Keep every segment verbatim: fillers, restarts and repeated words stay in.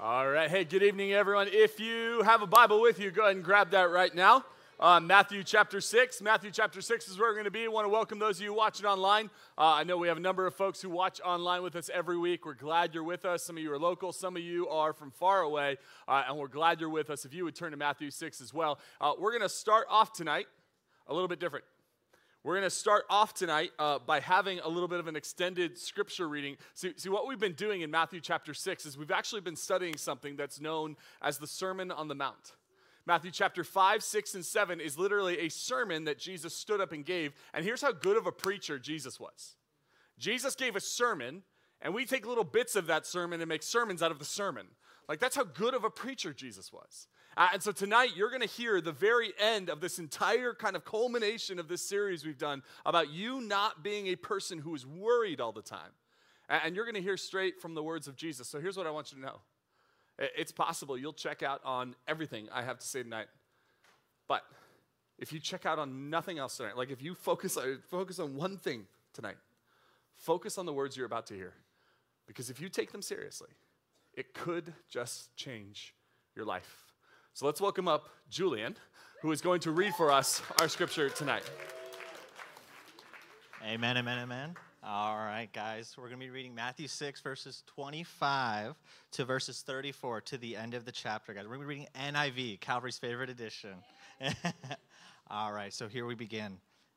All right. Hey, good evening, everyone. If you have a Bible with you, go ahead and grab that right now. Uh, Matthew chapter six. Matthew chapter six is where we're going to be. I want to welcome those of you watching online. Uh, I know we have a number of folks who watch online with us every week. We're glad you're with us. Some of you are local. Some of you are from far away, uh, and we're glad you're with us. If you would turn to Matthew six as well. Uh, we're going to start off tonight a little bit different. We're going to start off tonight uh, by having a little bit of an extended scripture reading. See, see, what we've been doing in Matthew chapter six is we've actually been studying something that's known as the Sermon on the Mount. Matthew chapter five, six, and seven is literally a sermon that Jesus stood up and gave. And here's how good of a preacher Jesus was. Jesus gave a sermon, and we take little bits of that sermon and make sermons out of the sermon. Like, that's how good of a preacher Jesus was. Uh, and so tonight, you're going to hear the very end of this entire kind of culmination of this series we've done about you not being a person who is worried all the time. And, and you're going to hear straight from the words of Jesus. So here's what I want you to know. It's possible you'll check out on everything I have to say tonight. But if you check out on nothing else tonight, like if you focus on, focus on one thing tonight, focus on the words you're about to hear. Because if you take them seriously, it could just change your life. So let's welcome up Julian, who is going to read for us our scripture tonight. Amen, amen, amen. All right, guys, we're going to be reading Matthew six, verses twenty-five to verses thirty-four to the end of the chapter, guys. We're going to be reading N I V, Calvary's favorite edition. All right, so here we begin.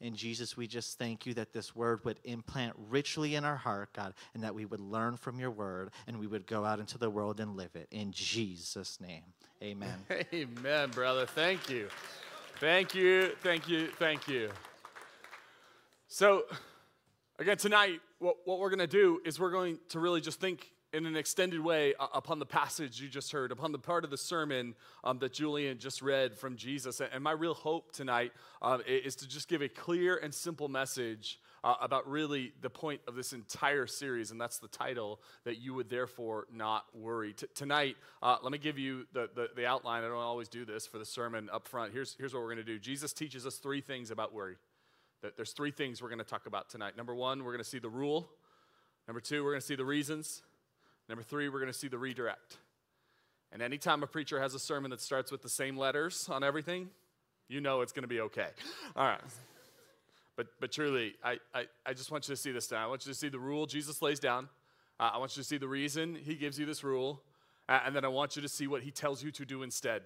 And Jesus, we just thank you that this word would implant richly in our heart, God, and that we would learn from your word, and we would go out into the world and live it. In Jesus' name, amen. Amen, brother. Thank you. Thank you, thank you, thank you. So, again, tonight, what, what we're going to do is we're going to really just think in an extended way uh, upon the passage you just heard, upon the part of the sermon um, that Julian just read from Jesus. And my real hope tonight uh, is to just give a clear and simple message uh, about really the point of this entire series, and that's the title, that you would therefore not worry. T- tonight, uh, let me give you the, the, the outline. I don't always do this for the sermon up front. Here's, here's what we're going to do. Jesus teaches us three things about worry. There's three things we're going to talk about tonight. Number one, we're going to see the rule. Number two, we're going to see the reasons. Number three, we're going to see the redirect. And anytime a preacher has a sermon that starts with the same letters on everything, you know it's going to be okay. All right. But but truly, I, I, I just want you to see this now. I want you to see the rule Jesus lays down. Uh, I want you to see the reason he gives you this rule. Uh, and then I want you to see what he tells you to do instead.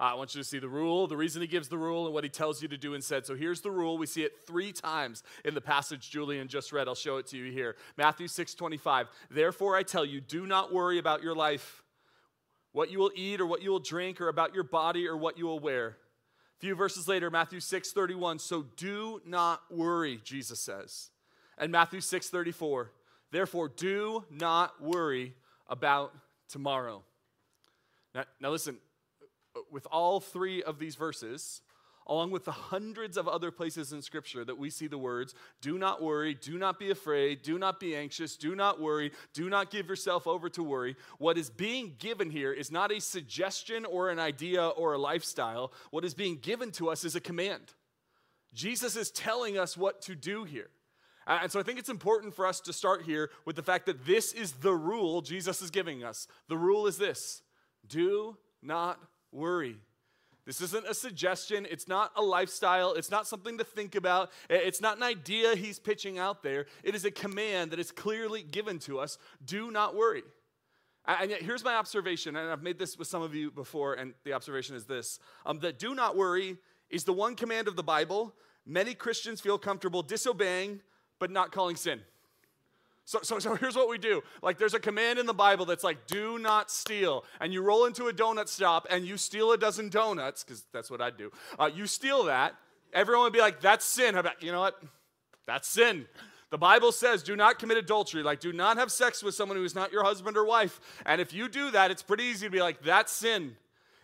Uh, I want you to see the rule, the reason he gives the rule, and what he tells you to do instead. So here's the rule. We see it three times in the passage Julian just read. I'll show it to you here. Matthew six twenty-five. Therefore I tell you, do not worry about your life, what you will eat or what you will drink, or about your body or what you will wear. A few verses later, Matthew six thirty-one, so do not worry, Jesus says. And Matthew six thirty-four, therefore do not worry about tomorrow. Now, now listen, with all three of these verses, along with the hundreds of other places in Scripture that we see the words, do not worry, do not be afraid, do not be anxious, do not worry, do not give yourself over to worry. What is being given here is not a suggestion or an idea or a lifestyle. What is being given to us is a command. Jesus is telling us what to do here. Uh, and so I think it's important for us to start here with the fact that this is the rule Jesus is giving us. The rule is this: do not worry. This isn't a suggestion. It's not a lifestyle. It's not something to think about. It's not an idea he's pitching out there. It is a command that is clearly given to us. Do not worry. And yet here's my observation, and I've made this with some of you before, and the observation is this, um, that do not worry is the one command of the Bible many Christians feel comfortable disobeying but not calling sin. So, so, so here's what we do. Like, there's a command in the Bible that's like, do not steal. And you roll into a donut stop and you steal a dozen donuts, because that's what I'd do. Uh, you steal that. Everyone would be like, that's sin. How about, you know what? That's sin. The Bible says do not commit adultery. Like, do not have sex with someone who is not your husband or wife. And if you do that, it's pretty easy to be like, that's sin.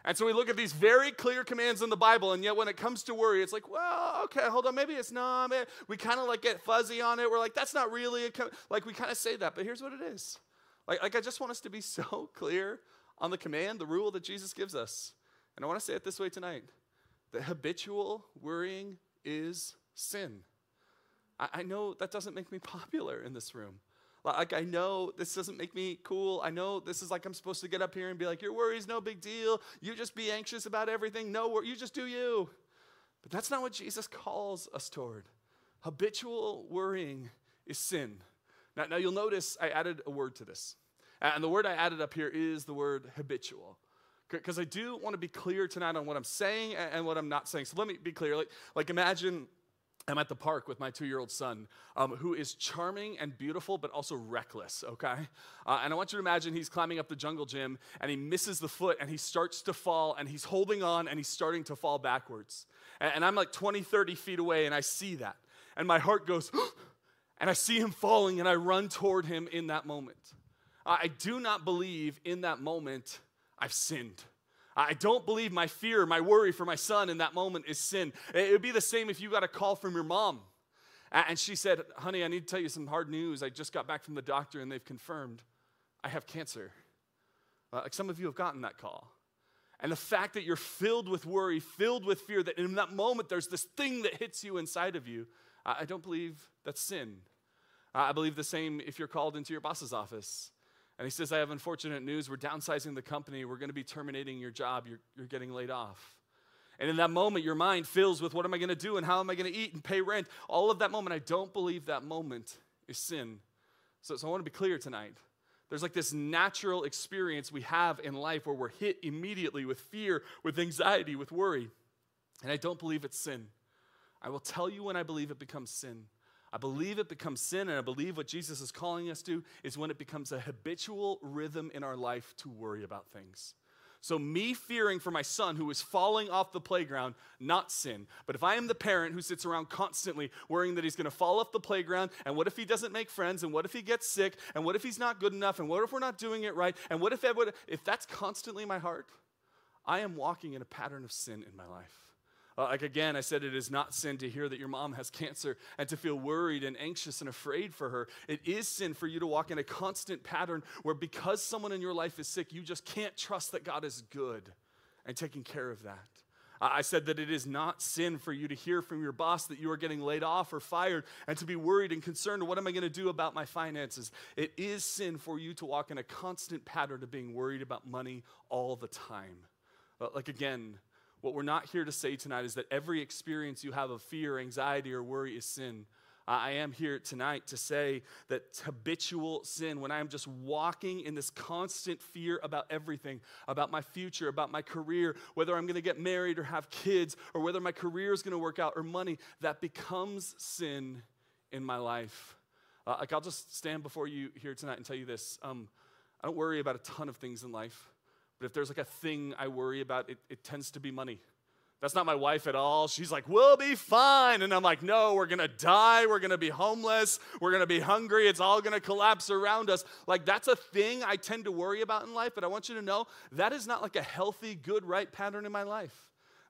And so we look at these very clear commands in the Bible, and yet when it comes to worry, it's like, well, okay, hold on, maybe it's not. Maybe. We kind of like get fuzzy on it. We're like, that's not really a com-. Like, we kind of say that, but here's what it is. Like, like, I just want us to be so clear on the command, the rule that Jesus gives us. And I want to say it this way tonight. The habitual worrying is sin. I, I know that doesn't make me popular in this room. Like, I know this doesn't make me cool. I know this is like I'm supposed to get up here and be like, your worry's no big deal. You just be anxious about everything. No worry. You just do you. But that's not what Jesus calls us toward. Habitual worrying is sin. Now, now you'll notice I added a word to this. And the word I added up here is the word habitual. Because I do want to be clear tonight on what I'm saying and what I'm not saying. So let me be clear. Like, like imagine... I'm at the park with my two-year-old son, um, who is charming and beautiful, but also reckless, okay? Uh, and I want you to imagine he's climbing up the jungle gym, and he misses the foot, and he starts to fall, and he's holding on, and he's starting to fall backwards. And, and I'm like twenty, thirty feet away, and I see that. And my heart goes, and I see him falling, and I run toward him in that moment. Uh, I do not believe in that moment I've sinned. I don't believe my fear, my worry for my son in that moment is sin. It would be the same if you got a call from your mom. And she said, honey, I need to tell you some hard news. I just got back from the doctor and they've confirmed I have cancer. Uh, like some of you have gotten that call. And the fact that you're filled with worry, filled with fear, that in that moment there's this thing that hits you inside of you, I, I don't believe that's sin. Uh, I believe the same if you're called into your boss's office. And he says, I have unfortunate news. We're downsizing the company. We're going to be terminating your job. You're, you're getting laid off. And in that moment, your mind fills with what am I going to do and how am I going to eat and pay rent? All of that moment, I don't believe that moment is sin. So, so I want to be clear tonight. There's like this natural experience we have in life where we're hit immediately with fear, with anxiety, with worry. And I don't believe it's sin. I will tell you when I believe it becomes sin. I believe it becomes sin, and I believe what Jesus is calling us to is when it becomes a habitual rhythm in our life to worry about things. So me fearing for my son who is falling off the playground, not sin. But if I am the parent who sits around constantly worrying that he's going to fall off the playground, and what if he doesn't make friends, and what if he gets sick, and what if he's not good enough, and what if we're not doing it right, and what if, would, if that's constantly my heart, I am walking in a pattern of sin in my life. Uh, like again, I said it is not sin to hear that your mom has cancer and to feel worried and anxious and afraid for her. It is sin for you to walk in a constant pattern where because someone in your life is sick, you just can't trust that God is good and taking care of that. Uh, I said that it is not sin for you to hear from your boss that you are getting laid off or fired and to be worried and concerned, what am I going to do about my finances? It is sin for you to walk in a constant pattern of being worried about money all the time. Uh, like again... What we're not here to say tonight is that every experience you have of fear, anxiety, or worry is sin. I am here tonight to say that habitual sin, when I am just walking in this constant fear about everything, about my future, about my career, whether I'm going to get married or have kids, or whether my career is going to work out or money, that becomes sin in my life. Uh, like I'll just stand before you here tonight and tell you this. Um, I don't worry about a ton of things in life. But if there's like a thing I worry about, it, it tends to be money. That's not my wife at all. She's like, we'll be fine. And I'm like, no, we're going to die. We're going to be homeless. We're going to be hungry. It's all going to collapse around us. Like that's a thing I tend to worry about in life. But I want you to know that is not like a healthy, good, right pattern in my life.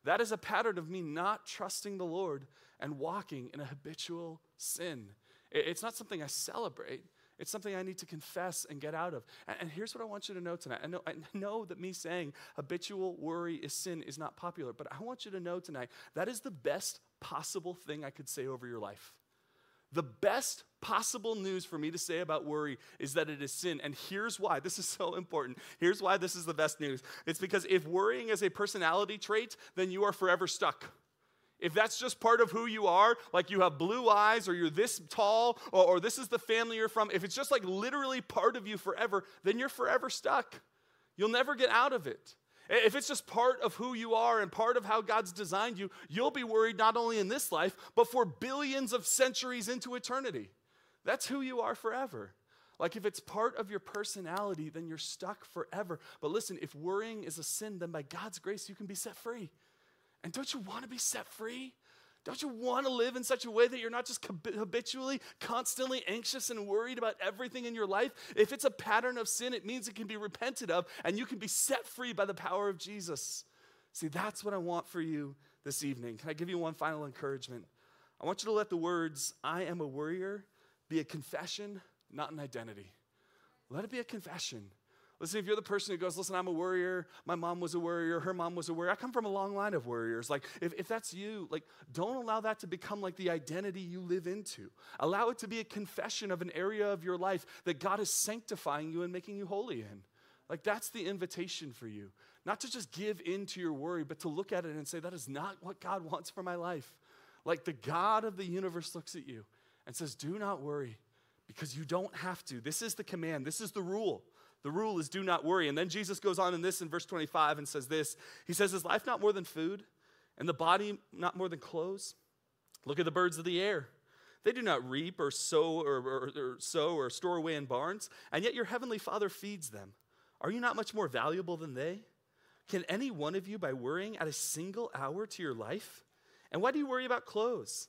That is a pattern of me not trusting the Lord and walking in a habitual sin. It, it's not something I celebrate. It's something I need to confess and get out of. And, and here's what I want you to know tonight. I know, I know that me saying habitual worry is sin is not popular, but I want you to know tonight that is the best possible thing I could say over your life. The best possible news for me to say about worry is that it is sin. And here's why. This is so important. Here's why this is the best news. It's because if worrying is a personality trait, then you are forever stuck. If that's just part of who you are, like you have blue eyes or you're this tall or, or this is the family you're from, if it's just like literally part of you forever, then you're forever stuck. You'll never get out of it. If it's just part of who you are and part of how God's designed you, you'll be worried not only in this life, but for billions of centuries into eternity. That's who you are forever. Like if it's part of your personality, then you're stuck forever. But listen, if worrying is a sin, then by God's grace, you can be set free. And don't you want to be set free? Don't you want to live in such a way that you're not just habitually, constantly anxious and worried about everything in your life? If it's a pattern of sin, it means it can be repented of, and you can be set free by the power of Jesus. See, that's what I want for you this evening. Can I give you one final encouragement? I want you to let the words, "I am a worrier," be a confession, not an identity. Let it be a confession. Listen, if you're the person who goes, listen, I'm a worrier, my mom was a worrier, her mom was a worrier, I come from a long line of worriers. Like, if, if that's you, like, don't allow that to become like the identity you live into. Allow it to be a confession of an area of your life that God is sanctifying you and making you holy in. Like, that's the invitation for you. Not to just give in to your worry, but to look at it and say, that is not what God wants for my life. Like, the God of the universe looks at you and says, do not worry, because you don't have to. This is the command. This is the rule. The rule is do not worry. And then Jesus goes on in this in verse twenty-five and says this. He says, is life not more than food, and the body not more than clothes? Look at the birds of the air. They do not reap or sow or, or, or sow or store away in barns, and yet your heavenly Father feeds them. Are you not much more valuable than they? Can any one of you, by worrying, add a single hour to your life? And why do you worry about clothes?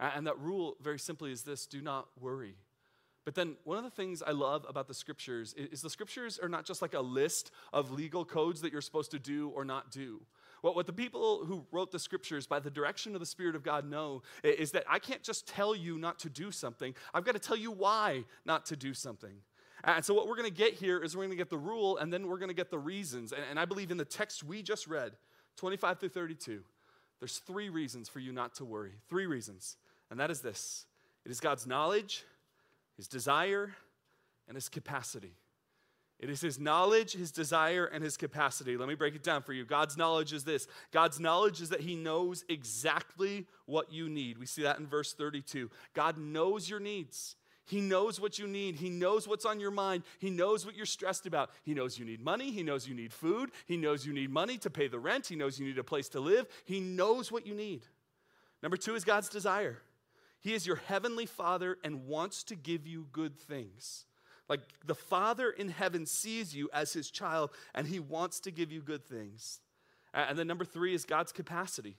And that rule, very simply, is this: do not worry. But then one of the things I love about the scriptures is the scriptures are not just like a list of legal codes that you're supposed to do or not do. What, what the people who wrote the scriptures by the direction of the Spirit of God know is that I can't just tell you not to do something. I've got to tell you why not to do something. And so what we're going to get here is we're going to get the rule, and then we're going to get the reasons. And, and I believe in the text we just read, twenty-five through thirty-two, there's three reasons for you not to worry. Three reasons. And that is this: it is God's knowledge, his desire, and his capacity. It is his knowledge, his desire, and his capacity. Let me break it down for you. God's knowledge is this. God's knowledge is that he knows exactly what you need. We see that in verse thirty-two. God knows your needs. He knows what you need. He knows what's on your mind. He knows what you're stressed about. He knows you need money. He knows you need food. He knows you need money to pay the rent. He knows you need a place to live. He knows what you need. Number two is God's desire. He is your heavenly Father and wants to give you good things. Like, the Father in heaven sees you as his child, and he wants to give you good things. And then number three is God's capacity.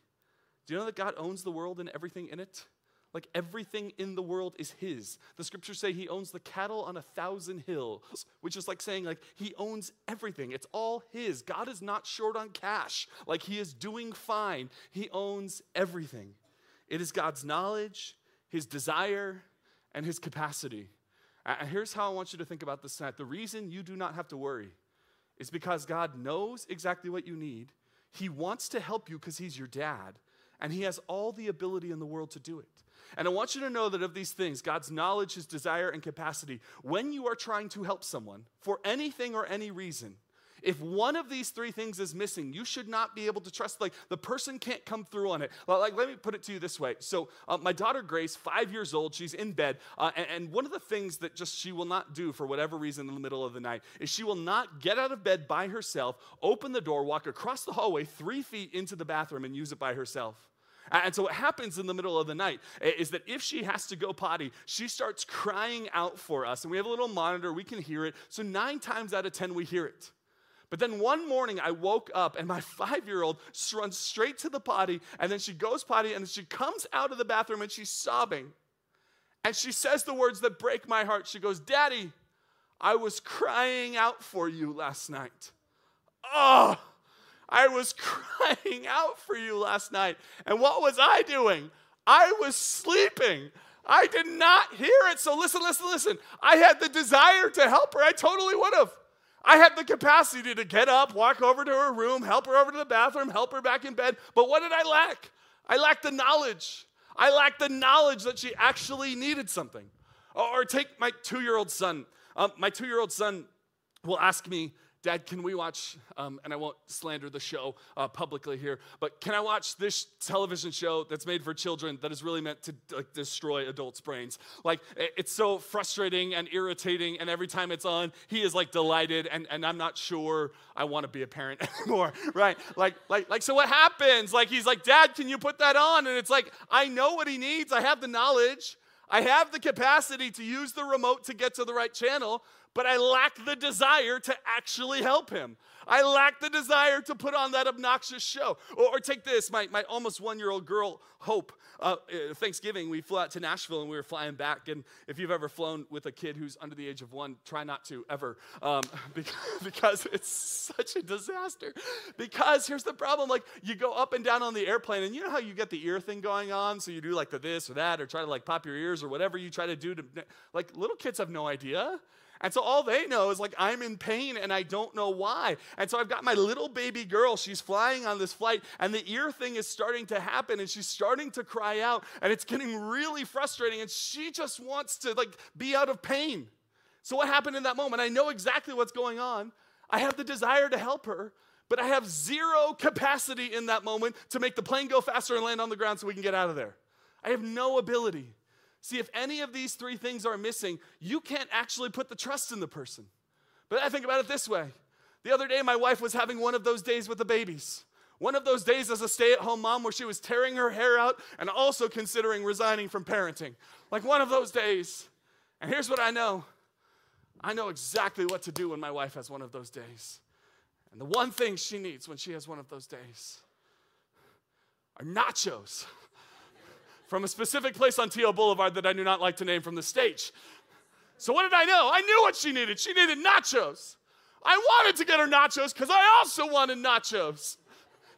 Do you know that God owns the world and everything in it? Like, everything in the world is his. The scriptures say he owns the cattle on a thousand hills, which is like saying, like, he owns everything. It's all his. God is not short on cash. Like, he is doing fine. He owns everything. It is God's knowledge, his desire, and his capacity. And here's how I want you to think about this tonight. The reason you do not have to worry is because God knows exactly what you need. He wants to help you because he's your dad, and he has all the ability in the world to do it. And I want you to know that of these things, God's knowledge, his desire, and capacity, when you are trying to help someone for anything or any reason, if one of these three things is missing, you should not be able to trust, like, the person can't come through on it. Like, let me put it to you this way. So uh, my daughter Grace, five years old, she's in bed, uh, and, and one of the things that just she will not do for whatever reason in the middle of the night is she will not get out of bed by herself, open the door, walk across the hallway three feet into the bathroom and use it by herself. And so what happens in the middle of the night is that if she has to go potty, she starts crying out for us, and we have a little monitor, we can hear it. So nine times out of ten, we hear it. But then one morning I woke up and my five-year-old runs straight to the potty, and then she goes potty, and then she comes out of the bathroom and she's sobbing. And she says the words that break my heart. She goes, "Daddy, I was crying out for you last night." Oh, I was crying out for you last night. And what was I doing? I was sleeping. I did not hear it. So listen, listen, listen. I had the desire to help her. I totally would have. I had the capacity to get up, walk over to her room, help her over to the bathroom, help her back in bed. But what did I lack? I lacked the knowledge. I lacked the knowledge that she actually needed something. Or, or take my two-year-old son. Um, my two-year-old son will ask me, "Dad, can we watch," um, and I won't slander the show uh, publicly here, but "can I watch this television show that's made for children that is really meant to like, destroy adults' brains? Like, it's so frustrating and irritating, and every time it's on, he is, like, delighted, and, and I'm not sure I want to be a parent anymore," right? Like, like, like, so what happens? Like, he's like, "Dad, can you put that on?" And it's like, I know what he needs. I have the knowledge. I have the capacity to use the remote to get to the right channel, but I lack the desire to actually help him. I lack the desire to put on that obnoxious show. Or, or take this, my, my almost one-year-old girl, Hope. Uh, Thanksgiving, we flew out to Nashville, and we were flying back. And if you've ever flown with a kid who's under the age of one, try not to, ever. Um, because, because it's such a disaster. Because here's the problem. Like, you go up and down on the airplane, and you know how you get the ear thing going on? So you do, like, the this or that, or try to, like, pop your ears or whatever you try to do. To, like, little kids have no idea. And so all they know is, like, I'm in pain, and I don't know why. And so I've got my little baby girl. She's flying on this flight, and the ear thing is starting to happen, and she's starting to cry out, and it's getting really frustrating, and she just wants to, like, be out of pain. So what happened in that moment? I know exactly what's going on. I have the desire to help her, but I have zero capacity in that moment to make the plane go faster and land on the ground so we can get out of there. I have no ability. See, if any of these three things are missing, you can't actually put the trust in the person. But I think about it this way. The other day, my wife was having one of those days with the babies. One of those days as a stay-at-home mom where she was tearing her hair out and also considering resigning from parenting. Like one of those days. And here's what I know. I know exactly what to do when my wife has one of those days. And the one thing she needs when she has one of those days are nachos. From a specific place on T O Boulevard that I do not like to name from the stage. So what did I know? I knew what she needed. She needed nachos. I wanted to get her nachos because I also wanted nachos.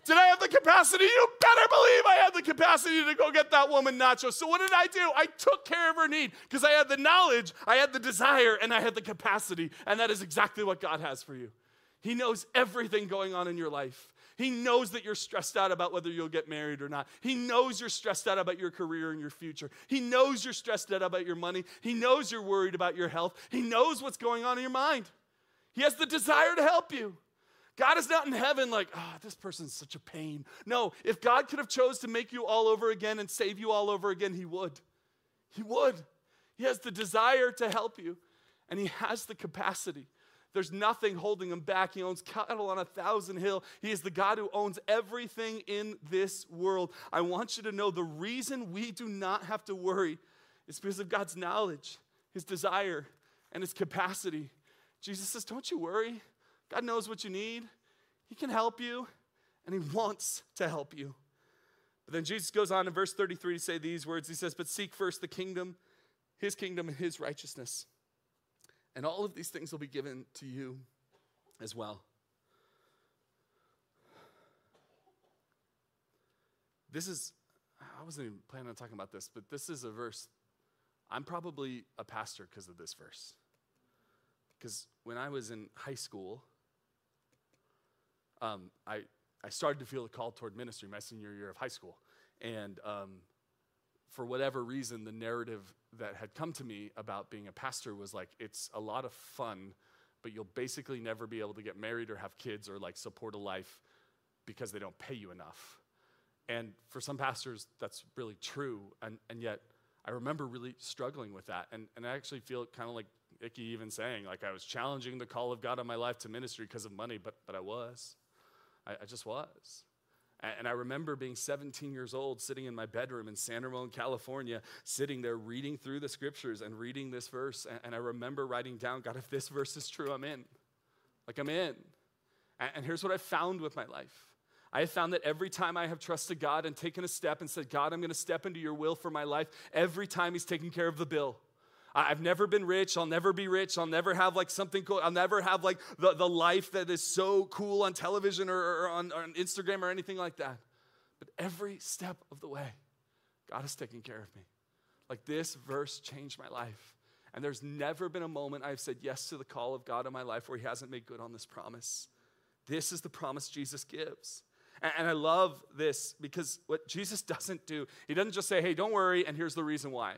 Did I have the capacity? You better believe I had the capacity to go get that woman nachos. So what did I do? I took care of her need because I had the knowledge, I had the desire, and I had the capacity. And that is exactly what God has for you. He knows everything going on in your life. He knows that you're stressed out about whether you'll get married or not. He knows you're stressed out about your career and your future. He knows you're stressed out about your money. He knows you're worried about your health. He knows what's going on in your mind. He has the desire to help you. God is not in heaven like, "Ah, this person's such a pain." No, if God could have chose to make you all over again and save you all over again, he would. He would. He has the desire to help you, and he has the capacity. There's nothing holding him back. He owns cattle on a thousand hill. He is the God who owns everything in this world. I want you to know the reason we do not have to worry is because of God's knowledge, his desire, and his capacity. Jesus says, "Don't you worry. God knows what you need. He can help you, and he wants to help you." But then Jesus goes on in verse thirty-three to say these words. He says, "But seek first the kingdom, his kingdom, and his righteousness. And all of these things will be given to you as well." This is, I wasn't even planning on talking about this, but this is a verse. I'm probably a pastor because of this verse. Because when I was in high school, um, I, I started to feel a call toward ministry my senior year of high school. And um, for whatever reason, the narrative that had come to me about being a pastor was like, it's a lot of fun, but you'll basically never be able to get married or have kids or like support a life because they don't pay you enough. And for some pastors, that's really true. And, and yet I remember really struggling with that. And, and I actually feel kind of like icky even saying, like I was challenging the call of God on my life to ministry because of money, but, but I was. I, I just was. And I remember being seventeen years old, sitting in my bedroom in San Ramon, California, sitting there reading through the scriptures and reading this verse. And I remember writing down, "God, if this verse is true, I'm in. Like, I'm in." And here's what I found with my life. I have found that every time I have trusted God and taken a step and said, God, I'm going to step into your will for my life, every time he's taken care of the bill. I've never been rich. I'll never be rich. I'll never have like something cool. I'll never have like the, the life that is so cool on television or, or, on, or on Instagram or anything like that. But every step of the way, God has taken care of me. Like this verse changed my life. And there's never been a moment I've said yes to the call of God in my life where he hasn't made good on this promise. This is the promise Jesus gives. And I love this because what Jesus doesn't do, he doesn't just say, hey, don't worry, and here's the reason why.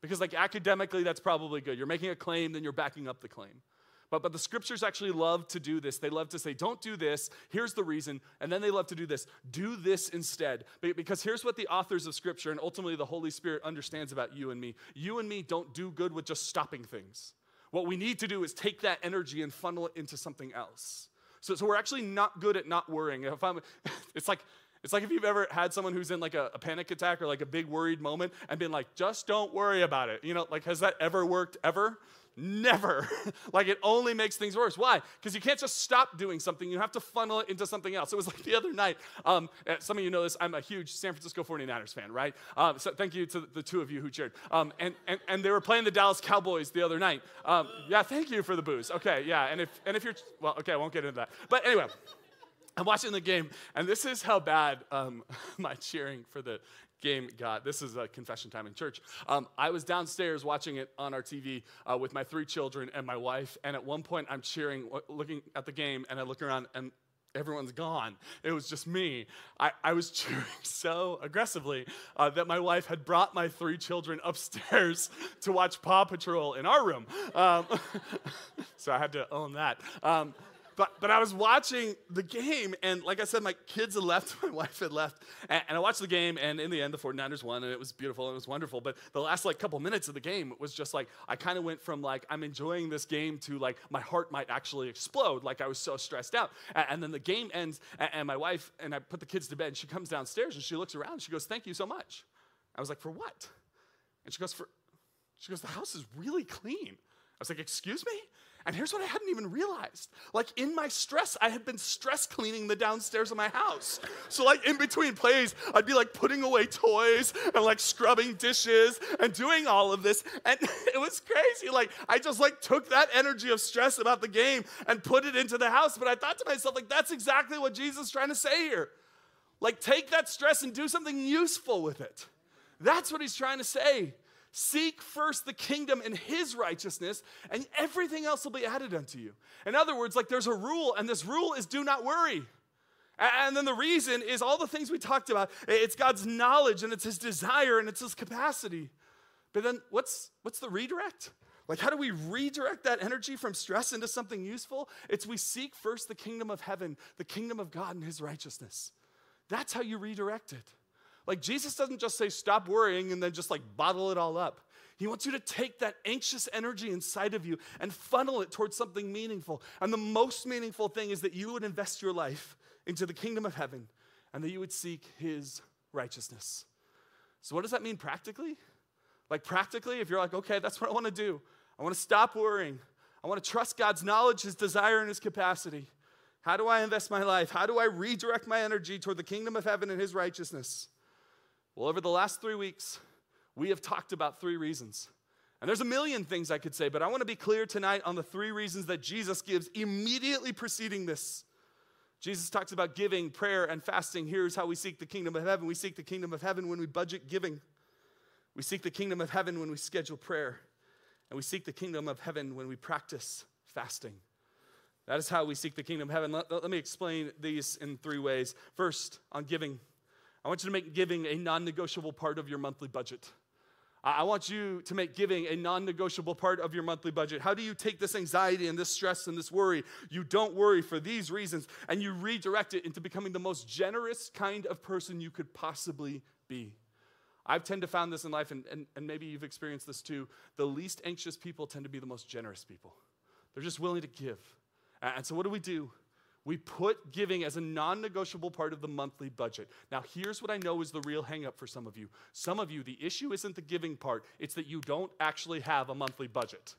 Because like academically, that's probably good. You're making a claim, then you're backing up the claim. But, but the scriptures actually love to do this. They love to say, don't do this, here's the reason, and then they love to do this. Do this instead. Because here's what the authors of scripture and ultimately the Holy Spirit understands about you and me. You and me don't do good with just stopping things. What we need to do is take that energy and funnel it into something else. So, so we're actually not good at not worrying. If I'm, it's like it's like if you've ever had someone who's in like a, a panic attack or like a big worried moment and been like, just don't worry about it. You know, like has that ever worked ever? Never. Like it only makes things worse. Why? Because you can't just stop doing something. You have to funnel it into something else. It was like the other night. Um, some of you know this. I'm a huge San Francisco forty-niners fan, right? Um, so thank you to the two of you who cheered. Um, and, and, and they were playing the Dallas Cowboys the other night. Um, yeah, thank you for the booze. Okay, yeah. And if, and if you're, well, okay, I won't get into that. But anyway, I'm watching the game, and this is how bad um, my cheering for the game got. This is a confession time in church. Um, I was downstairs watching it on our T V uh, with my three children and my wife, and at one point I'm cheering, w- looking at the game, and I look around, and everyone's gone. It was just me. I, I was cheering so aggressively uh, that my wife had brought my three children upstairs to watch Paw Patrol in our room. Um, so I had to own that. Um, But, but I was watching the game, and like I said, my kids had left, my wife had left, and, and I watched the game, and in the end, the forty-niners won, and it was beautiful, and it was wonderful, but the last, like, couple minutes of the game was just, like, I kind of went from, like, I'm enjoying this game to, like, my heart might actually explode, like, I was so stressed out, and, and then the game ends, and, and my wife, and I put the kids to bed, and she comes downstairs, and she looks around, and she goes, thank you so much. I was like, for what? And she goes, for, she goes, the house is really clean. I was like, excuse me? And here's what I hadn't even realized. Like, in my stress, I had been stress cleaning the downstairs of my house. So, like, in between plays, I'd be, like, putting away toys and, like, scrubbing dishes and doing all of this. And it was crazy. Like, I just, like, took that energy of stress about the game and put it into the house. But I thought to myself, like, that's exactly what Jesus is trying to say here. Like, take that stress and do something useful with it. That's what he's trying to say. Seek first the kingdom and his righteousness, and everything else will be added unto you. In other words, like there's a rule, and this rule is do not worry. And then the reason is all the things we talked about. It's God's knowledge, and it's his desire, and it's his capacity. But then what's what's the redirect? Like how do we redirect that energy from stress into something useful? It's we seek first the kingdom of heaven, the kingdom of God and his righteousness. That's how you redirect it. Like, Jesus doesn't just say, stop worrying, and then just, like, bottle it all up. He wants you to take that anxious energy inside of you and funnel it towards something meaningful. And the most meaningful thing is that you would invest your life into the kingdom of heaven and that you would seek his righteousness. So what does that mean practically? Like, practically, if you're like, okay, that's what I want to do. I want to stop worrying. I want to trust God's knowledge, his desire, and his capacity. How do I invest my life? How do I redirect my energy toward the kingdom of heaven and his righteousness? Well, over the last three weeks, we have talked about three reasons. And there's a million things I could say, but I want to be clear tonight on the three reasons that Jesus gives immediately preceding this. Jesus talks about giving, prayer, and fasting. Here's how we seek the kingdom of heaven. We seek the kingdom of heaven when we budget giving. We seek the kingdom of heaven when we schedule prayer. And we seek the kingdom of heaven when we practice fasting. That is how we seek the kingdom of heaven. Let, let me explain these in three ways. First, on giving. I want you to make giving a non-negotiable part of your monthly budget. I want you to make giving a non-negotiable part of your monthly budget. How do you take this anxiety and this stress and this worry? You don't worry for these reasons, and you redirect it into becoming the most generous kind of person you could possibly be. I've tend to found this in life, and, and, and maybe you've experienced this too. The least anxious people tend to be the most generous people. They're just willing to give. And so what do we do? We put giving as a non-negotiable part of the monthly budget. Now, here's what I know is the real hang-up for some of you. Some of you, the issue isn't the giving part. It's that you don't actually have a monthly budget.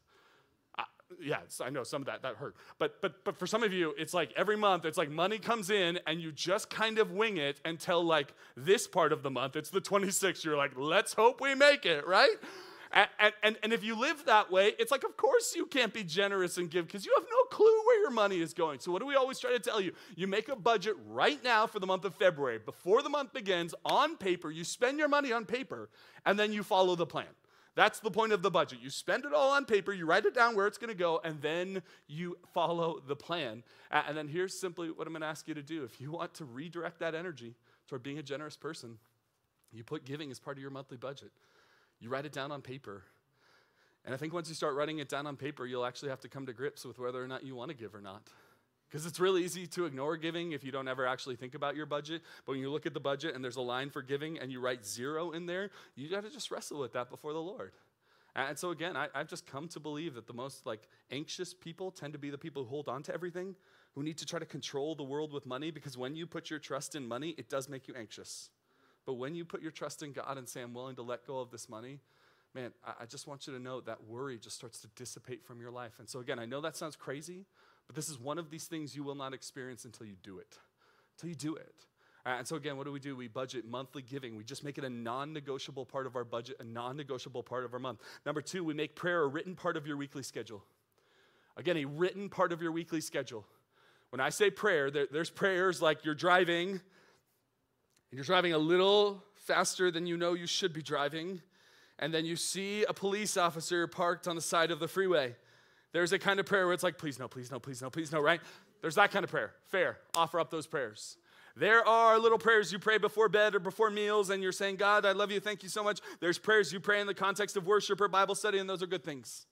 I, yeah, I know some of that, that hurt. But, but, but for some of you, it's like every month, it's like money comes in and you just kind of wing it until like this part of the month, it's the twenty-sixth, you're like, let's hope we make it, right? And, and, and if you live that way, it's like, of course you can't be generous and give because you have no clue where your money is going. So what do we always try to tell you? You make a budget right now for the month of February. Before the month begins, on paper, you spend your money on paper, and then you follow the plan. That's the point of the budget. You spend it all on paper, you write it down where it's going to go, and then you follow the plan. And then here's simply what I'm going to ask you to do. If you want to redirect that energy toward being a generous person, you put giving as part of your monthly budget. You write it down on paper. And I think once you start writing it down on paper, you'll actually have to come to grips with whether or not you want to give or not. Because it's really easy to ignore giving if you don't ever actually think about your budget. But when you look at the budget and there's a line for giving and you write zero in there, you got to just wrestle with that before the Lord. And so again, I, I've just come to believe that the most like anxious people tend to be the people who hold on to everything, who need to try to control the world with money, because when you put your trust in money, it does make you anxious. But when you put your trust in God and say, I'm willing to let go of this money, man, I, I just want you to know that worry just starts to dissipate from your life. And so again, I know that sounds crazy, but this is one of these things you will not experience until you do it, until you do it. Uh, and so again, what do we do? We budget monthly giving. We just make it a non-negotiable part of our budget, a non-negotiable part of our month. Number two, we make prayer a written part of your weekly schedule. Again, a written part of your weekly schedule. When I say prayer, there, there's prayers like you're driving, and you're driving a little faster than you know you should be driving, and then you see a police officer parked on the side of the freeway. There's a kind of prayer where it's like, please no, please no, please no, please no, right? There's that kind of prayer. Fair. Offer up those prayers. There are little prayers you pray before bed or before meals, and you're saying, God, I love you, thank you so much. There's prayers you pray in the context of worship or Bible study, and those are good things.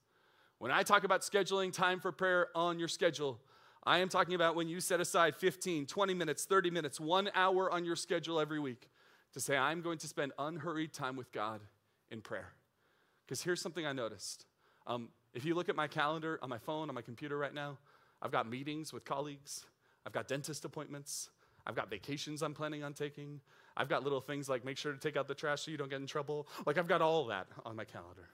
When I talk about scheduling time for prayer on your schedule, I am talking about when you set aside fifteen, twenty minutes, thirty minutes, one hour on your schedule every week to say, I'm going to spend unhurried time with God in prayer. Because here's something I noticed. Um, if you look at my calendar on my phone, on my computer right now, I've got meetings with colleagues. I've got dentist appointments. I've got vacations I'm planning on taking. I've got little things like make sure to take out the trash so you don't get in trouble. Like I've got all that on my calendar.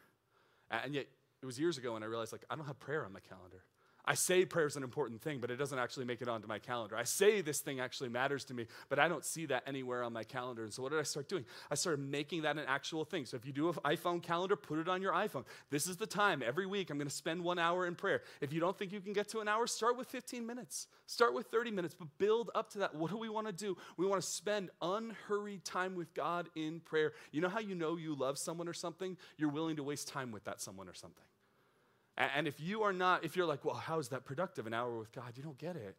And yet it was years ago when I realized like I don't have prayer on my calendar. I say prayer is an important thing, but it doesn't actually make it onto my calendar. I say this thing actually matters to me, but I don't see that anywhere on my calendar. And so what did I start doing? I started making that an actual thing. So if you do an iPhone calendar, put it on your iPhone. This is the time every week I'm going to spend one hour in prayer. If you don't think you can get to an hour, start with fifteen minutes. Start with thirty minutes, but build up to that. What do we want to do? We want to spend unhurried time with God in prayer. You know how you know you love someone or something? You're willing to waste time with that someone or something. And if you are not, if you're like, well, how is that productive, an hour with God? You don't get it.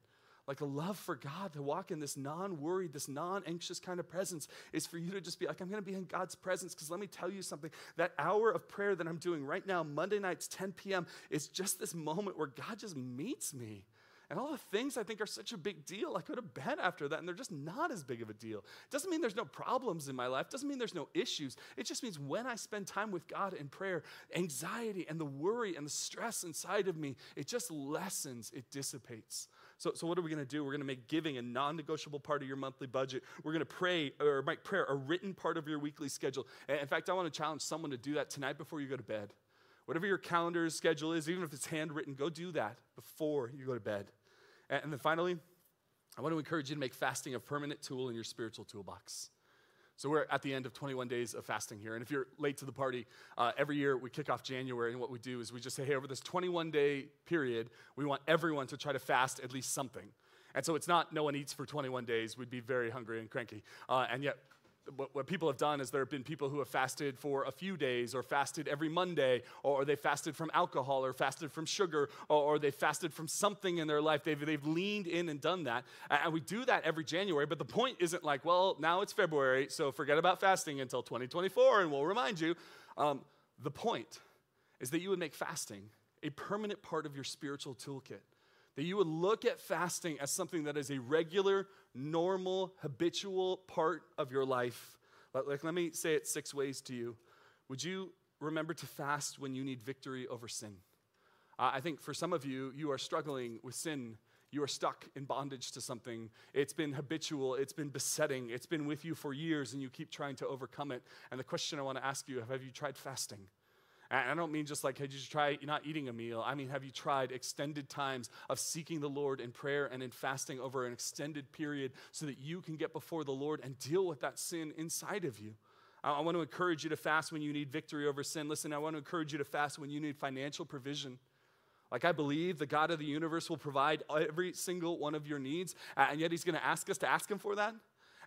Like a love for God to walk in this non-worried, this non-anxious kind of presence is for you to just be like, I'm going to be in God's presence, because let me tell you something. That hour of prayer that I'm doing right now, Monday nights, ten p.m., is just this moment where God just meets me. And all the things I think are such a big deal, I go to bed after that, and they're just not as big of a deal. It doesn't mean there's no problems in my life. Doesn't mean there's no issues. It just means when I spend time with God in prayer, anxiety and the worry and the stress inside of me, it just lessens, it dissipates. So, so what are we going to do? We're going to make giving a non-negotiable part of your monthly budget. We're going to pray, or make prayer a written part of your weekly schedule. And in fact, I want to challenge someone to do that tonight before you go to bed. Whatever your calendar schedule is, even if it's handwritten, go do that before you go to bed. And then finally, I want to encourage you to make fasting a permanent tool in your spiritual toolbox. So we're at the end of twenty-one days of fasting here. And if you're late to the party, uh, every year we kick off January. And what we do is we just say, hey, over this twenty-one-day period, we want everyone to try to fast at least something. And so it's not no one eats for twenty-one days. We'd be very hungry and cranky. Uh, and yet what, what people have done is there have been people who have fasted for a few days, or fasted every Monday, or, or they fasted from alcohol, or fasted from sugar, or, or they fasted from something in their life. They've, they've leaned in and done that. And we do that every January, but the point isn't like, well, now it's February, so forget about fasting until twenty twenty-four, and we'll remind you. Um, the point is that you would make fasting a permanent part of your spiritual toolkit, that you would look at fasting as something that is a regular, normal, habitual part of your life. Like, let me say it six ways to you. Would you remember to fast when you need victory over sin? Uh, I think for some of you, you are struggling with sin. You are stuck in bondage to something. It's been habitual. It's been besetting. It's been with you for years, and you keep trying to overcome it. And the question I want to ask you, have you tried fasting? And I don't mean just like, have you tried not eating a meal? I mean, have you tried extended times of seeking the Lord in prayer and in fasting over an extended period so that you can get before the Lord and deal with that sin inside of you? I want to encourage you to fast when you need victory over sin. Listen, I want to encourage you to fast when you need financial provision. Like, I believe the God of the universe will provide every single one of your needs, and yet he's going to ask us to ask him for that.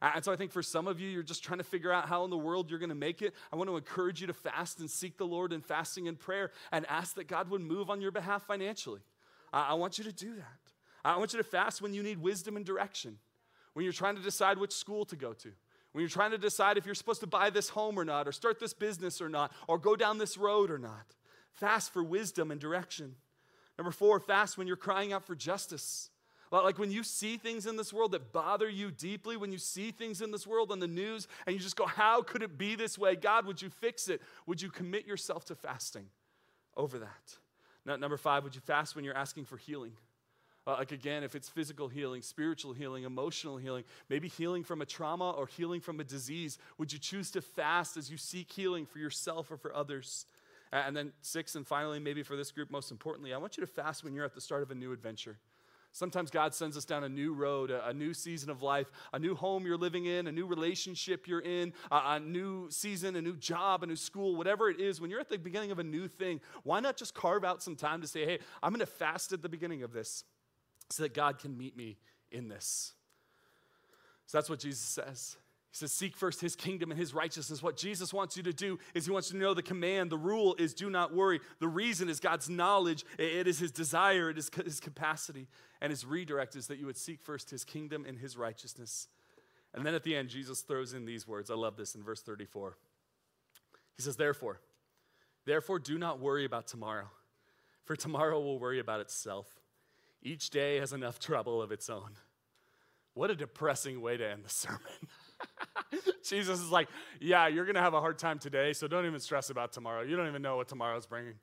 And so I think for some of you, you're just trying to figure out how in the world you're going to make it. I want to encourage you to fast and seek the Lord in fasting and prayer and ask that God would move on your behalf financially. I want you to do that. I want you to fast when you need wisdom and direction, when you're trying to decide which school to go to, when you're trying to decide if you're supposed to buy this home or not, or start this business or not, or go down this road or not. Fast for wisdom and direction. Number four, fast when you're crying out for justice. Like when you see things in this world that bother you deeply, when you see things in this world on the news and you just go, how could it be this way? God, would you fix it? Would you commit yourself to fasting over that? Now, number five, would you fast when you're asking for healing? Uh, like again, if it's physical healing, spiritual healing, emotional healing, maybe healing from a trauma or healing from a disease, would you choose to fast as you seek healing for yourself or for others? And then six, and finally, maybe for this group, most importantly, I want you to fast when you're at the start of a new adventure. Sometimes God sends us down a new road, a, a new season of life, a new home you're living in, a new relationship you're in, a, a new season, a new job, a new school, whatever it is. When you're at the beginning of a new thing, why not just carve out some time to say, hey, I'm going to fast at the beginning of this so that God can meet me in this. So that's what Jesus says. He says, seek first his kingdom and his righteousness. What Jesus wants you to do is he wants you to know the command, the rule is do not worry. The reason is God's knowledge. It is his desire. It is his capacity. And his redirect is that you would seek first his kingdom and his righteousness. And then at the end, Jesus throws in these words. I love this in verse thirty-four. He says, therefore, therefore do not worry about tomorrow, for tomorrow will worry about itself. Each day has enough trouble of its own. What a depressing way to end the sermon. Jesus is like, yeah, you're going to have a hard time today, so don't even stress about tomorrow. You don't even know what tomorrow's bringing,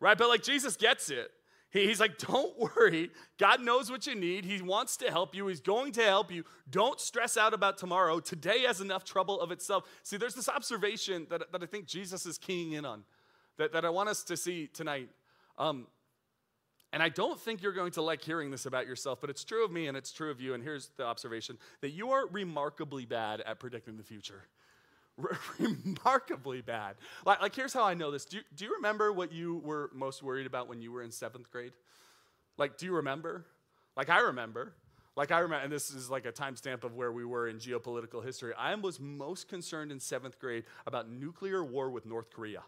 right? But like Jesus gets it. He, he's like, don't worry. God knows what you need. He wants to help you. He's going to help you. Don't stress out about tomorrow. Today has enough trouble of itself. See, there's this observation that, that I think Jesus is keying in on that, that I want us to see tonight. Um, and I don't think you're going to like hearing this about yourself, but it's true of me and it's true of you, and here's the observation, that you are remarkably bad at predicting the future. Re- remarkably bad. Like, like, here's how I know this. Do you, do you remember what you were most worried about when you were in seventh grade? Like, do you remember? Like, I remember. Like, I remember, and this is like a timestamp of where we were in geopolitical history. I was most concerned in seventh grade about nuclear war with North Korea.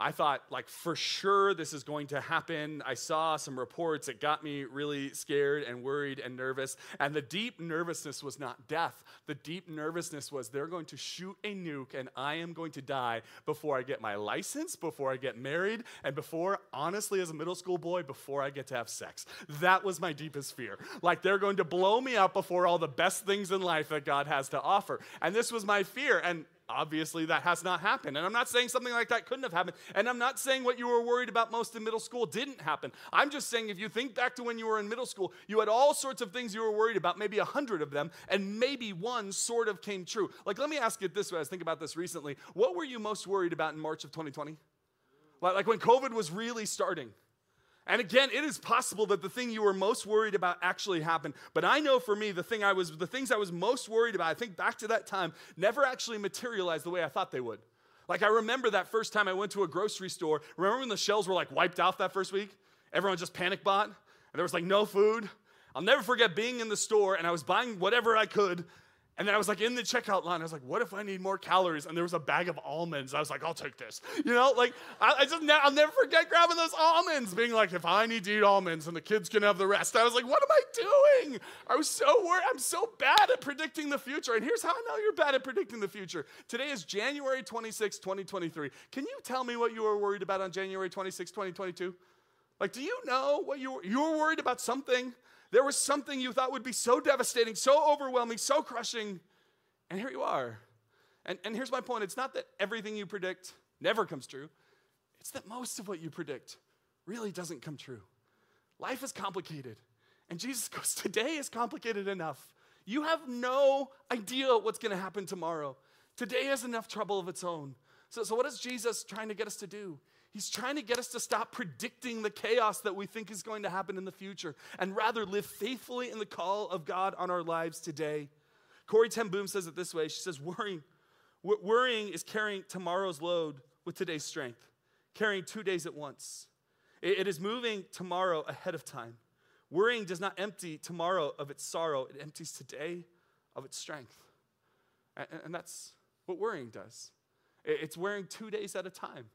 I thought, like, for sure this is going to happen. I saw some reports. It got me really scared and worried and nervous. And the deep nervousness was not death. The deep nervousness was they're going to shoot a nuke and I am going to die before I get my license, before I get married, and before, honestly, as a middle school boy, before I get to have sex. That was my deepest fear. Like, they're going to blow me up before all the best things in life that God has to offer. And this was my fear. And obviously, that has not happened. And I'm not saying something like that couldn't have happened. And I'm not saying what you were worried about most in middle school didn't happen. I'm just saying if you think back to when you were in middle school, you had all sorts of things you were worried about, maybe a hundred of them, and maybe one sort of came true. Like, let me ask it this way. I was thinking about this recently. What were you most worried about in March of twenty twenty? Like, like when COVID was really starting. And again, it is possible that the thing you were most worried about actually happened. But I know for me, the thing I was, the things I was most worried about, I think back to that time, never actually materialized the way I thought they would. Like, I remember that first time I went to a grocery store. Remember when the shelves were like wiped off that first week? Everyone just panic bought, and there was like no food. I'll never forget being in the store, and I was buying whatever I could. And then I was like in the checkout line, I was like, what if I need more calories? And there was a bag of almonds. I was like, I'll take this. You know, like, I, I just, ne- I'll never forget grabbing those almonds, being like, if I need to eat almonds and the kids can have the rest. I was like, what am I doing? I was so worried. I'm so bad at predicting the future. And here's how I know you're bad at predicting the future. Today is January twenty-sixth, twenty twenty-three. Can you tell me what you were worried about on January twenty-sixth, twenty twenty-two? Like, do you know what you were, you were worried about something? There was something you thought would be so devastating, so overwhelming, so crushing, and here you are. And, and here's my point. It's not that everything you predict never comes true. It's that most of what you predict really doesn't come true. Life is complicated, and Jesus goes, today is complicated enough. You have no idea what's going to happen tomorrow. Today has enough trouble of its own. So, so what is Jesus trying to get us to do? He's trying to get us to stop predicting the chaos that we think is going to happen in the future and rather live faithfully in the call of God on our lives today. Corrie Ten Boom says it this way. She says, worrying, wor- worrying is carrying tomorrow's load with today's strength, carrying two days at once. It, it is moving tomorrow ahead of time. Worrying does not empty tomorrow of its sorrow. It empties today of its strength. And, and that's what worrying does. It, it's worrying two days at a time.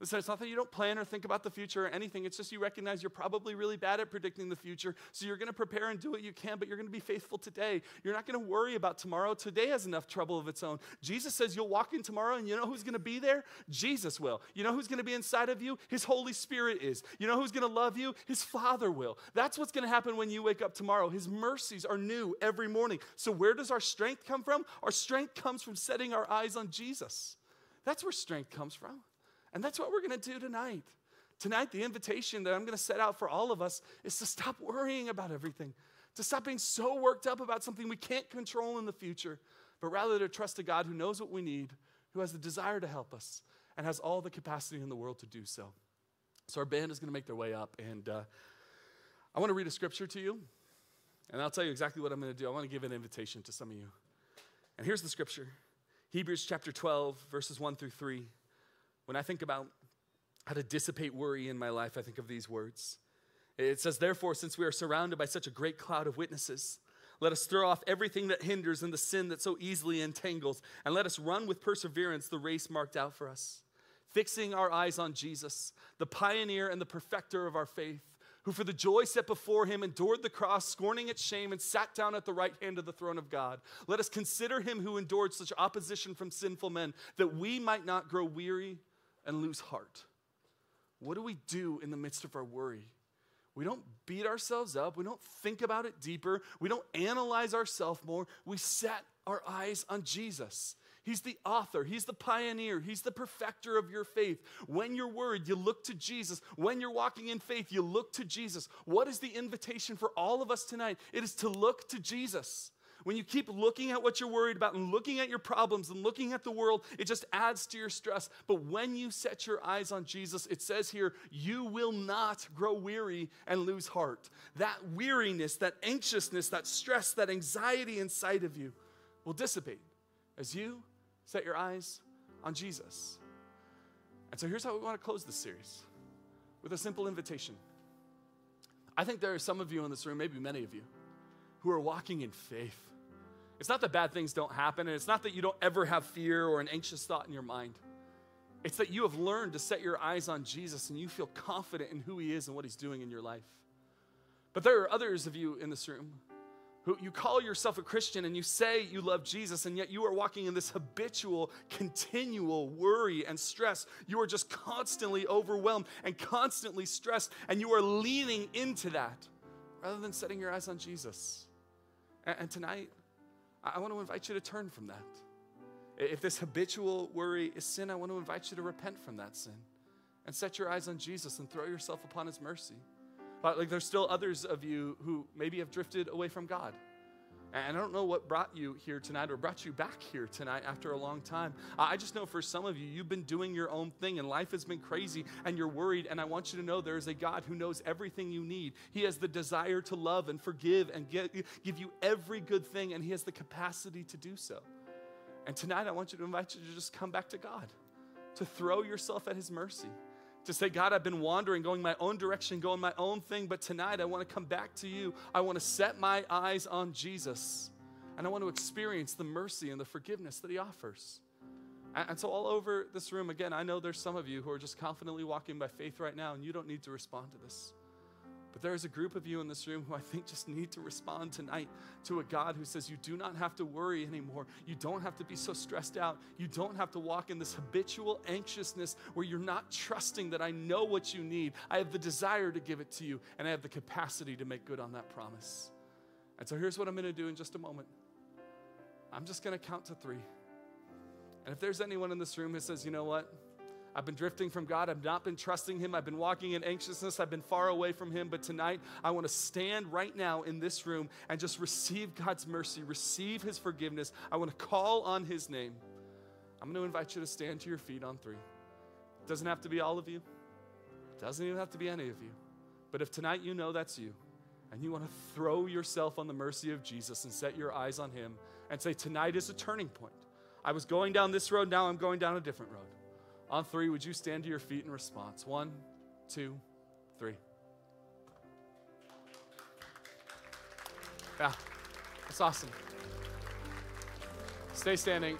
Listen, it's not that you don't plan or think about the future or anything. It's just you recognize you're probably really bad at predicting the future. So you're going to prepare and do what you can, but you're going to be faithful today. You're not going to worry about tomorrow. Today has enough trouble of its own. Jesus says you'll walk in tomorrow, and you know who's going to be there? Jesus will. You know who's going to be inside of you? His Holy Spirit is. You know who's going to love you? His Father will. That's what's going to happen when you wake up tomorrow. His mercies are new every morning. So where does our strength come from? Our strength comes from setting our eyes on Jesus. That's where strength comes from. And that's what we're going to do tonight. Tonight, the invitation that I'm going to set out for all of us is to stop worrying about everything, to stop being so worked up about something we can't control in the future, but rather to trust a God who knows what we need, who has the desire to help us, and has all the capacity in the world to do so. So our band is going to make their way up, and uh, I want to read a scripture to you, and I'll tell you exactly what I'm going to do. I want to give an invitation to some of you. And here's the scripture, Hebrews chapter twelve, verses one through three. When I think about how to dissipate worry in my life, I think of these words. It says, therefore, since we are surrounded by such a great cloud of witnesses, let us throw off everything that hinders and the sin that so easily entangles, and let us run with perseverance the race marked out for us, fixing our eyes on Jesus, the pioneer and the perfecter of our faith, who for the joy set before him endured the cross, scorning its shame, and sat down at the right hand of the throne of God. Let us consider him who endured such opposition from sinful men, that we might not grow weary and lose heart. What do we do in the midst of our worry? We don't beat ourselves up. We don't think about it deeper. We don't analyze ourselves more. We set our eyes on Jesus. He's the author. He's the pioneer. He's the perfecter of your faith. When you're worried, you look to Jesus. When you're walking in faith, you look to Jesus. What is the invitation for all of us tonight? It is to look to Jesus. When you keep looking at what you're worried about and looking at your problems and looking at the world, it just adds to your stress. But when you set your eyes on Jesus, it says here, you will not grow weary and lose heart. That weariness, that anxiousness, that stress, that anxiety inside of you will dissipate as you set your eyes on Jesus. And so here's how we want to close this series, with a simple invitation. I think there are some of you in this room, maybe many of you, who are walking in faith. It's not that bad things don't happen, and it's not that you don't ever have fear or an anxious thought in your mind. It's that you have learned to set your eyes on Jesus, and you feel confident in who he is and what he's doing in your life. But there are others of you in this room who you call yourself a Christian, and you say you love Jesus, and yet you are walking in this habitual, continual worry and stress. You are just constantly overwhelmed and constantly stressed, and you are leaning into that rather than setting your eyes on Jesus. And tonight, I want to invite you to turn from that. If this habitual worry is sin, I want to invite you to repent from that sin and set your eyes on Jesus and throw yourself upon his mercy. But like there's still others of you who maybe have drifted away from God. And I don't know what brought you here tonight or brought you back here tonight after a long time. I just know for some of you, you've been doing your own thing and life has been crazy and you're worried. And I want you to know there is a God who knows everything you need. He has the desire to love and forgive and give you every good thing, and he has the capacity to do so. And tonight I want you to invite you to just come back to God, to throw yourself at his mercy, to say, God, I've been wandering, going my own direction, going my own thing, but tonight I want to come back to you. I want to set my eyes on Jesus, and I want to experience the mercy and the forgiveness that he offers. And, and so all over this room, again, I know there's some of you who are just confidently walking by faith right now, and you don't need to respond to this. But there is a group of you in this room who I think just need to respond tonight to a God who says you do not have to worry anymore. You don't have to be so stressed out. You don't have to walk in this habitual anxiousness where you're not trusting that I know what you need. I have the desire to give it to you, and I have the capacity to make good on that promise. And so here's what I'm going to do in just a moment. I'm just going to count to three. And if there's anyone in this room who says, you know what? I've been drifting from God. I've not been trusting him. I've been walking in anxiousness. I've been far away from him. But tonight, I want to stand right now in this room and just receive God's mercy, receive his forgiveness. I want to call on his name. I'm going to invite you to stand to your feet on three. It doesn't have to be all of you. Doesn't even have to be any of you. But if tonight you know that's you, and you want to throw yourself on the mercy of Jesus and set your eyes on him and say, tonight is a turning point. I was going down this road, now I'm going down a different road. On three, would you stand to your feet in response? One, two, three. Yeah, that's awesome. Stay standing.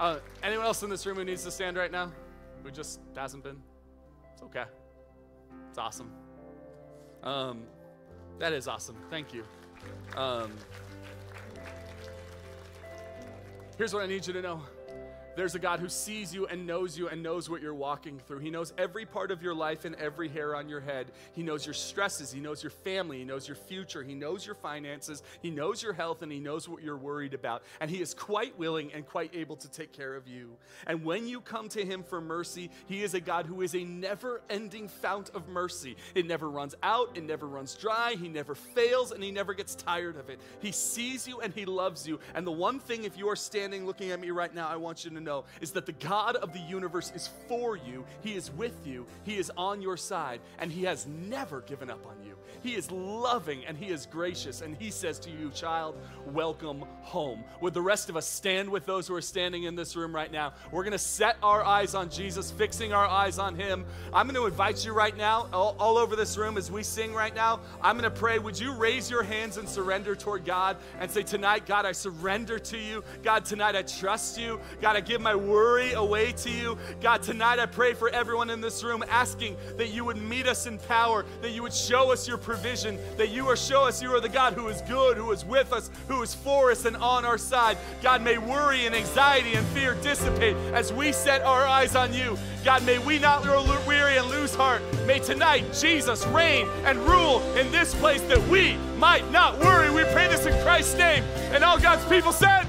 Uh, anyone else in this room who needs to stand right now? Who just hasn't been? It's okay. It's awesome. Um, that is awesome. Thank you. Um, here's what I need you to know. There's a God who sees you and knows you and knows what you're walking through. He knows every part of your life and every hair on your head. He knows your stresses. He knows your family. He knows your future. He knows your finances. He knows your health, and he knows what you're worried about. And he is quite willing and quite able to take care of you. And when you come to him for mercy, he is a God who is a never-ending fount of mercy. It never runs out. It never runs dry. He never fails, and he never gets tired of it. He sees you, and he loves you. And the one thing, if you are standing looking at me right now, I want you to know is that the God of the universe is for you. He is with you. He is on your side, and he has never given up on you. He is loving, and he is gracious, and he says to you, child, welcome home. Would the rest of us stand with those who are standing in this room right now? We're going to set our eyes on Jesus, fixing our eyes on him. I'm going to invite you right now, all, all over this room as we sing right now, I'm going to pray, would you raise your hands and surrender toward God and say, tonight, God, I surrender to you. God, tonight I trust you. God, I give Give my worry away to you. God, tonight I pray for everyone in this room, asking that you would meet us in power, that you would show us your provision, that you would show us you are the God who is good, who is with us, who is for us and on our side. God, may worry and anxiety and fear dissipate as we set our eyes on you. God, may we not grow weary and lose heart. May tonight Jesus reign and rule in this place that we might not worry. We pray this in Christ's name. And all God's people said,